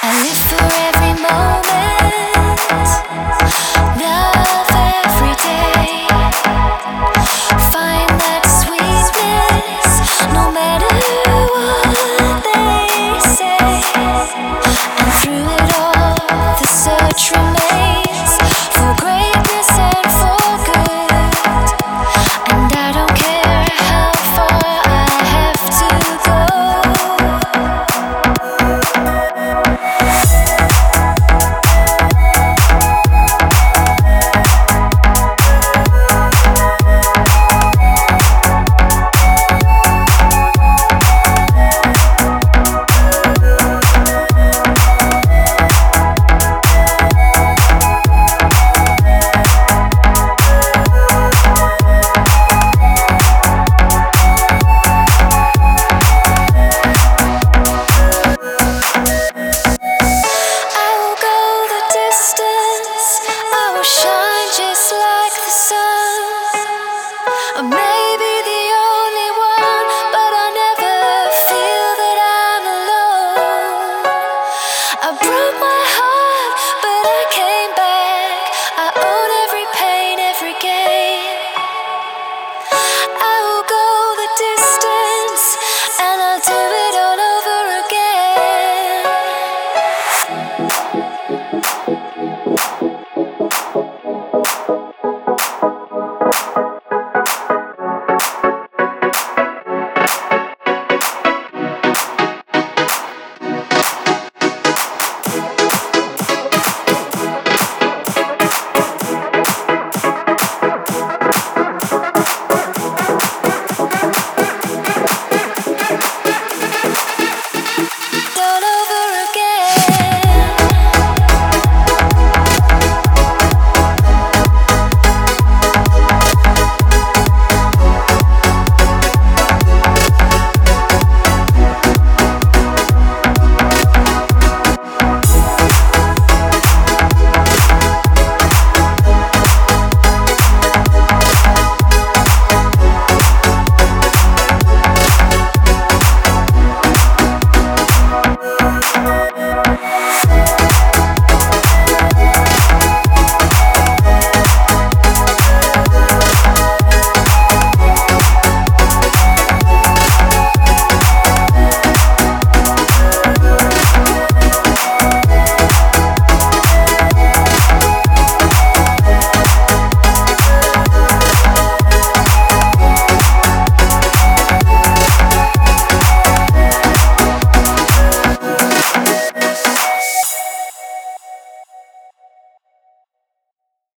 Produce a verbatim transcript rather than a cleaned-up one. I live for every moment.